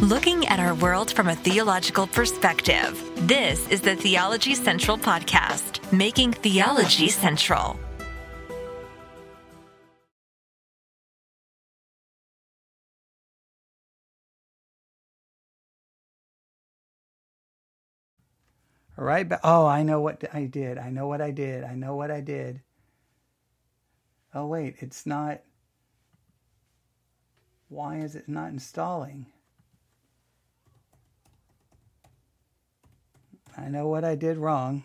Looking at our world from a theological perspective, this is the Theology Central Podcast, making theology central. All right. I know what I did. Oh, wait, it's not. Why is it not installing? I know what I did wrong.